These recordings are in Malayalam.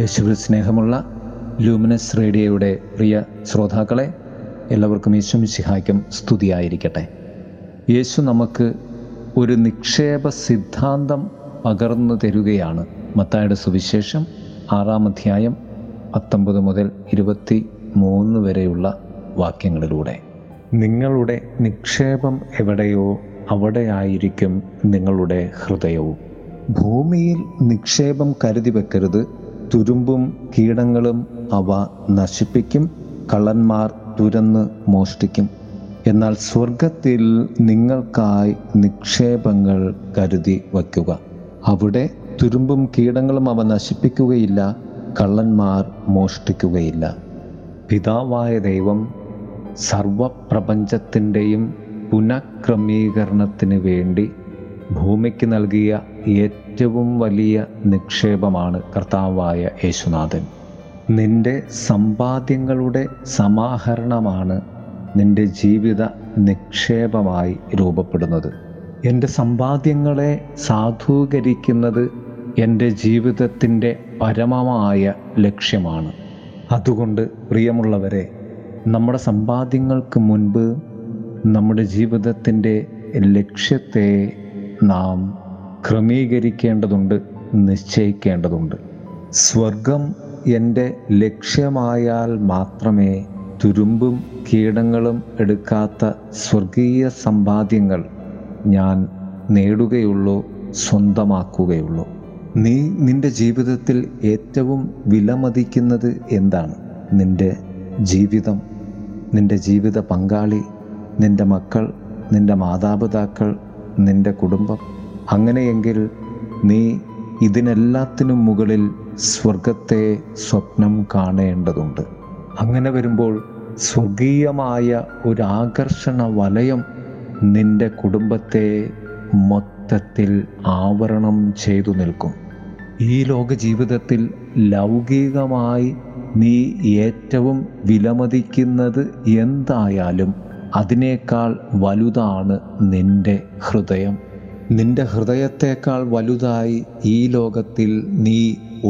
യേശുവിൽ സ്നേഹമുള്ള ലൂമിനസ് റേഡിയോയുടെ പ്രിയ ശ്രോതാക്കളെ, എല്ലാവർക്കും യേശു മിശിഹായ്ക്കും സ്തുതിയായിരിക്കട്ടെ. യേശു നമുക്ക് ഒരു നിക്ഷേപ സിദ്ധാന്തം പകർന്നു തരുകയാണ്. മത്തായിയുടെ സുവിശേഷം 6-ാം അധ്യായം 19 മുതൽ 23 വരെയുള്ള വാക്യങ്ങളിലൂടെ, നിങ്ങളുടെ നിക്ഷേപം എവിടെയോ അവിടെയായിരിക്കും നിങ്ങളുടെ ഹൃദയവും. ഭൂമിയിൽ നിക്ഷേപം കരുതി വെക്കരുത്, തുരുമ്പും കീടങ്ങളും അവ നശിപ്പിക്കും, കള്ളന്മാർ തുരന്ന് മോഷ്ടിക്കും. എന്നാൽ സ്വർഗത്തിൽ നിങ്ങൾക്കായി നിക്ഷേപങ്ങൾ കരുതി വയ്ക്കുക, അവിടെ തുരുമ്പും കീടങ്ങളും അവ നശിപ്പിക്കുകയില്ല, കള്ളന്മാർ മോഷ്ടിക്കുകയില്ല. പിതാവായ ദൈവം സർവപ്രപഞ്ചത്തിൻ്റെയും പുനഃക്രമീകരണത്തിന് വേണ്ടി ഭൂമിക്ക് നൽകിയ ഏറ്റവും വലിയ നിക്ഷേപമാണ് കർത്താവായ യേശുനാഥൻ. നിന്റെ സമ്പാദ്യങ്ങളുടെ സമാഹരണമാണ് നിന്റെ ജീവിത നിക്ഷേപമായി രൂപപ്പെടുന്നത്. എൻ്റെ സമ്പാദ്യങ്ങളെ സാധൂകരിക്കുന്നത് എൻ്റെ ജീവിതത്തിൻ്റെ പരമമായ ലക്ഷ്യമാണ്. അതുകൊണ്ട് പ്രിയമുള്ളവരെ, നമ്മുടെ സമ്പാദ്യങ്ങൾക്ക് മുൻപ് നമ്മുടെ ജീവിതത്തിൻ്റെ ലക്ഷ്യത്തെ നാം ക്രമീകരിക്കേണ്ടതുണ്ട്, നിശ്ചയിക്കേണ്ടതുണ്ട്. സ്വർഗം എൻ്റെ ലക്ഷ്യമായാൽ മാത്രമേ തുരുമ്പും കീടങ്ങളും എടുക്കാത്ത സ്വർഗീയ സമ്പാദ്യങ്ങൾ ഞാൻ നേടുകയുള്ളൂ, സ്വന്തമാക്കുകയുള്ളൂ. നീ നിൻ്റെ ജീവിതത്തിൽ ഏറ്റവും വിലമതിക്കുന്നത് എന്താണ്? നിൻ്റെ ജീവിതം, നിൻ്റെ ജീവിത പങ്കാളി, നിൻ്റെ മക്കൾ, നിൻ്റെ മാതാപിതാക്കൾ, നിൻ്റെ കുടുംബം. അങ്ങനെയെങ്കിൽ നീ ഇതിനെല്ലാത്തിനും മുകളിൽ സ്വർഗത്തെ സ്വപ്നം കാണേണ്ടതുണ്ട്. അങ്ങനെ വരുമ്പോൾ സ്വർഗീയമായ ഒരാകർഷണ വലയം നിൻ്റെ കുടുംബത്തെ മൊത്തത്തിൽ ആവരണം ചെയ്തു നിൽക്കും. ഈ ലോക ജീവിതത്തിൽ ലൗകികമായി നീ ഏറ്റവും വിലമതിക്കുന്നത് എന്തായാലും അതിനേക്കാൾ വലുതാണ് നിൻ്റെ ഹൃദയം. നിൻ്റെ ഹൃദയത്തേക്കാൾ വലുതായി ഈ ലോകത്തിൽ നീ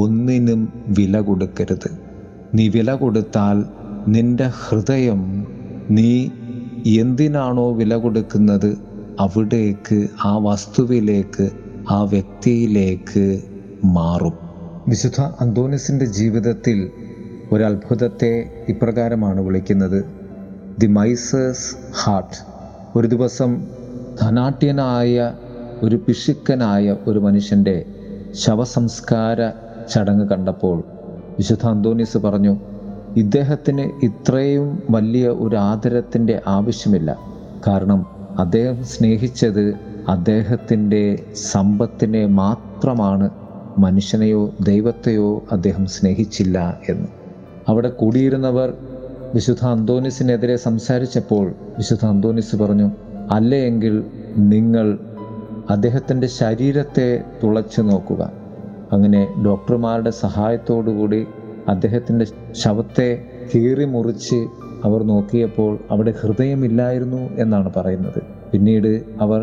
ഒന്നിനും വില കൊടുക്കരുത്. നീ വില കൊടുത്താൽ നിൻ്റെ ഹൃദയം, നീ എന്തിനാണോ വില കൊടുക്കുന്നത് അവിടേക്ക്, ആ വസ്തുവിലേക്ക്, ആ വ്യക്തിയിലേക്ക് മാറും. വിശുദ്ധ അന്തോനിസിൻ്റെ ജീവിതത്തിൽ ഒരത്ഭുതത്തെ ഇപ്രകാരമാണ് വിളിക്കുന്നത്: ദി മൈസേഴ്സ് ഹാർട്ട്. ഒരു ദിവസം ധനാട്യനായ ഒരു പിശുക്കനായ ഒരു മനുഷ്യൻ്റെ ശവസംസ്കാര ചടങ്ങ് കണ്ടപ്പോൾ വിശുദ്ധ അന്തോനിസ് പറഞ്ഞു, ഇദ്ദേഹത്തിന് ഇത്രയും വലിയ ഒരു ആദരത്തിൻ്റെ ആവശ്യമില്ല, കാരണം അദ്ദേഹം സ്നേഹിച്ചത് അദ്ദേഹത്തിൻ്റെ സമ്പത്തിനെ മാത്രമാണ്, മനുഷ്യനെയോ ദൈവത്തെയോ അദ്ദേഹം സ്നേഹിച്ചില്ല എന്ന്. അവിടെ കൂടിയിരുന്നവർ വിശുദ്ധ അന്തോനിസിനെതിരെ സംസാരിച്ചപ്പോൾ വിശുദ്ധ അന്തോനിസ് പറഞ്ഞു, അല്ലെങ്കിൽ നിങ്ങൾ അദ്ദേഹത്തിൻ്റെ ശരീരത്തെ തുളച്ചു നോക്കുക. അങ്ങനെ ഡോക്ടർമാരുടെ സഹായത്തോടുകൂടി അദ്ദേഹത്തിൻ്റെ ശവത്തെ കീറി മുറിച്ച് അവർ നോക്കിയപ്പോൾ അവിടെ ഹൃദയമില്ലായിരുന്നു എന്നാണ് പറയുന്നത്. പിന്നീട് അവർ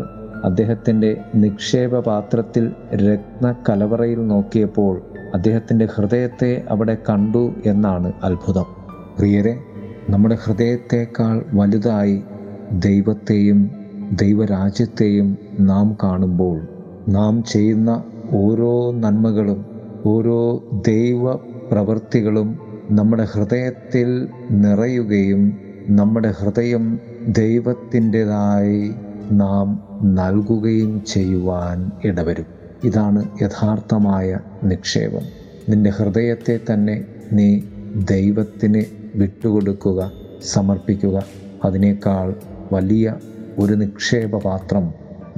അദ്ദേഹത്തിൻ്റെ നിക്ഷേപ പാത്രത്തിൽ രത്ന കലവറയിൽ നോക്കിയപ്പോൾ അദ്ദേഹത്തിൻ്റെ ഹൃദയത്തെ അവിടെ കണ്ടു എന്നാണ് അത്ഭുതം. പ്രിയരെ, നമ്മുടെ ഹൃദയത്തേക്കാൾ വലുതായി ദൈവത്തെയും ദൈവരാജ്യത്തെയും നാം കാണുമ്പോൾ നാം ചെയ്യുന്ന ഓരോ നന്മകളും ഓരോ ദൈവ പ്രവൃത്തികളും നമ്മുടെ ഹൃദയത്തിൽ നിറയുകയും നമ്മുടെ ഹൃദയം ദൈവത്തിൻ്റെതായി നാം നൽകുകയും ചെയ്യുവാൻ ഇടവരും. ഇതാണ് യഥാർത്ഥമായ നിക്ഷേപം. നിൻ്റെ ഹൃദയത്തെ തന്നെ നീ ദൈവത്തിന് വിട്ടുകൊടുക്കുക, സമർപ്പിക്കുക. അതിനേക്കാൾ വലിയ ഒരു നിക്ഷേപപാത്രം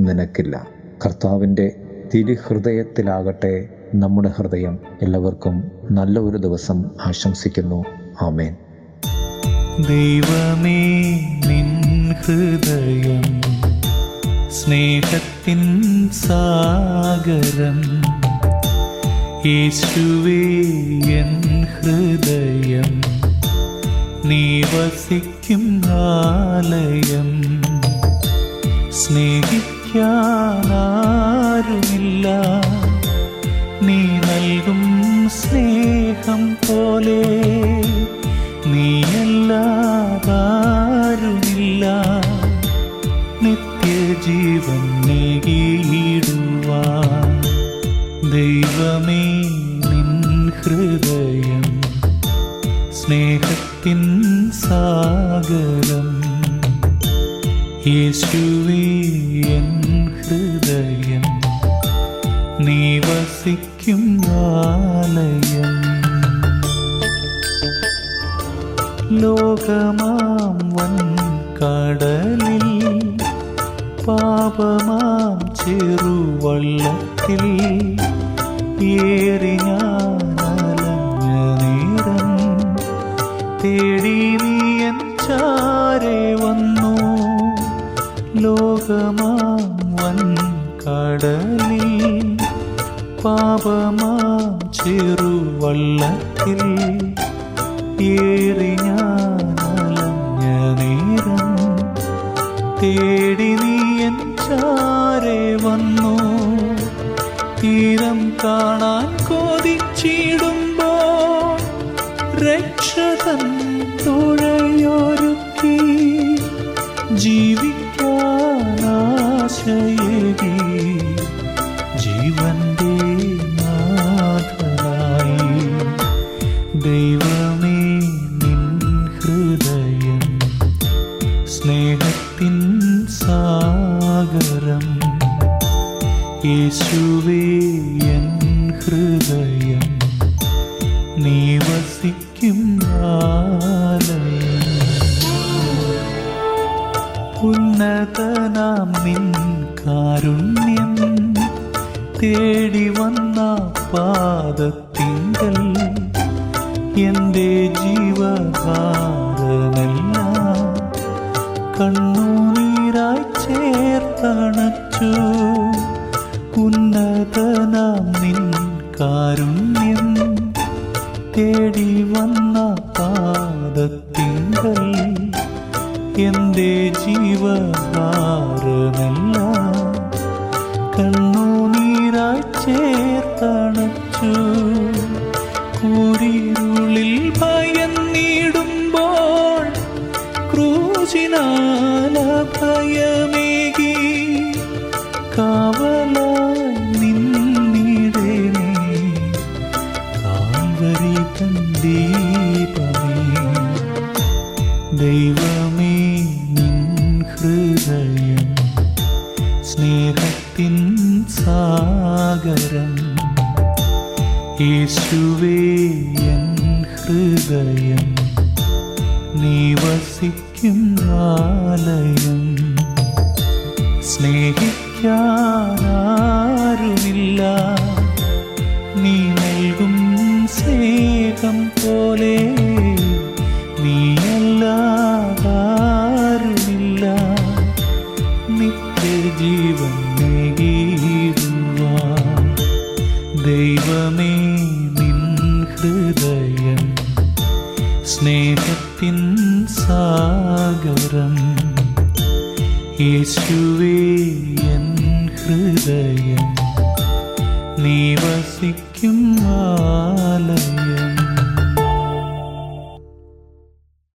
നിനക്കില്ല. കർത്താവിൻ്റെ തിരുഹൃദയത്തിലാകട്ടെ നമ്മുടെ ഹൃദയം. എല്ലാവർക്കും നല്ല ഒരു ദിവസം ആശംസിക്കുന്നു. ആമേൻ. ദൈവമേ, നിൻ ഹൃദയം സ്നേഹത്തിൻ സാഗരം. യേശുവേ, എൻ ഹൃദയം നീ വസിക്കും ആലയം. സ്നേഹിക്കാനാരുമില്ല നീ നൽകും സ്നേഹം പോലെ നീയല്ലാതാരുമില്ല, നിത്യജീവൻ നേടിയിടുവാൻ ദൈവമേ നിൻ ഹൃദയം സ്നേഹത്തിൻ സാഗരം. യേശുവേ എൻ ഹൃദയം നീ വസിക്കും ആലയം. ലോകമാം വൻ കടലിൽ പാപമാം ചെറുവള്ളത്തിൽ ഏറി ഞാനലഞ്ഞ നേരം തേടി നീ എൻ ചാരെ വന്നു. ലോകമാം വൻ കടലിൽ പാപമാം ചെറുവള്ളത്തിൽ ഏറി ഞാനലഞ്ഞ നേരം തേടി നീ എൻ ചാരെ വന്നു. തീരം കാണാൻ കൊതിച്ചിടുമ്പോൾ രക്ഷകൻ തുഴയൊരുക്കി, ജീവിക്കാൻ ആശയേകി ജീവന്റെ നാഥനായി ദൈവമേ നിൻ ഹൃദയം സ്നേഹത്തിൻ സാഗരം. യേശുവേ എൻ ഹൃദയം നീ വസിക്കും ആലയം. ഉന്നതനാം നിൻ കാരുണ്യം തേടി വന്ന പാദത്തിങ്കൽ എൻ്റെ ജീവഭാരമെല്ലാം കണ്ണുനീരായി ചേർത്തണച്ചു. ഉന്നതനാം നിൻ കാരുണ്യം തേടി വന്ന പാദത്തിങ്കൽ എൻ്റെ ജീവഭാരമെല്ലാം കണ്ണുനീരായി ചേർത്തണച്ചു. കൂരിരുളിൽ ഭയന്നിടുമ്പോൾ ക്രൂശിനാൽ അഭയമേകി കാവലായി നിന്നിടേണേ കാൽവരി തൻ ദീപമേ. ദൈവമേ നിൻ ഹൃദയം സ്നേഹത്തിൻ സാഗരം. യേശുവേ എൻ ഹൃദയം നീ വസിക്കും ആലയം. സ്നേഹിക്കാനാരുമില്ല നീ നൽകും സ്നേഹം പോലെ, നീയല്ലാതാരുമില്ല, നിത്യജീവൻ നൽകിയിടുവാൻ ദൈവമേ നിൻ ഹൃദയം സ്നേഹത്തിൻ സാഗരം. യേശുവേ എൻ ഹൃദയം നീ വസിക്കും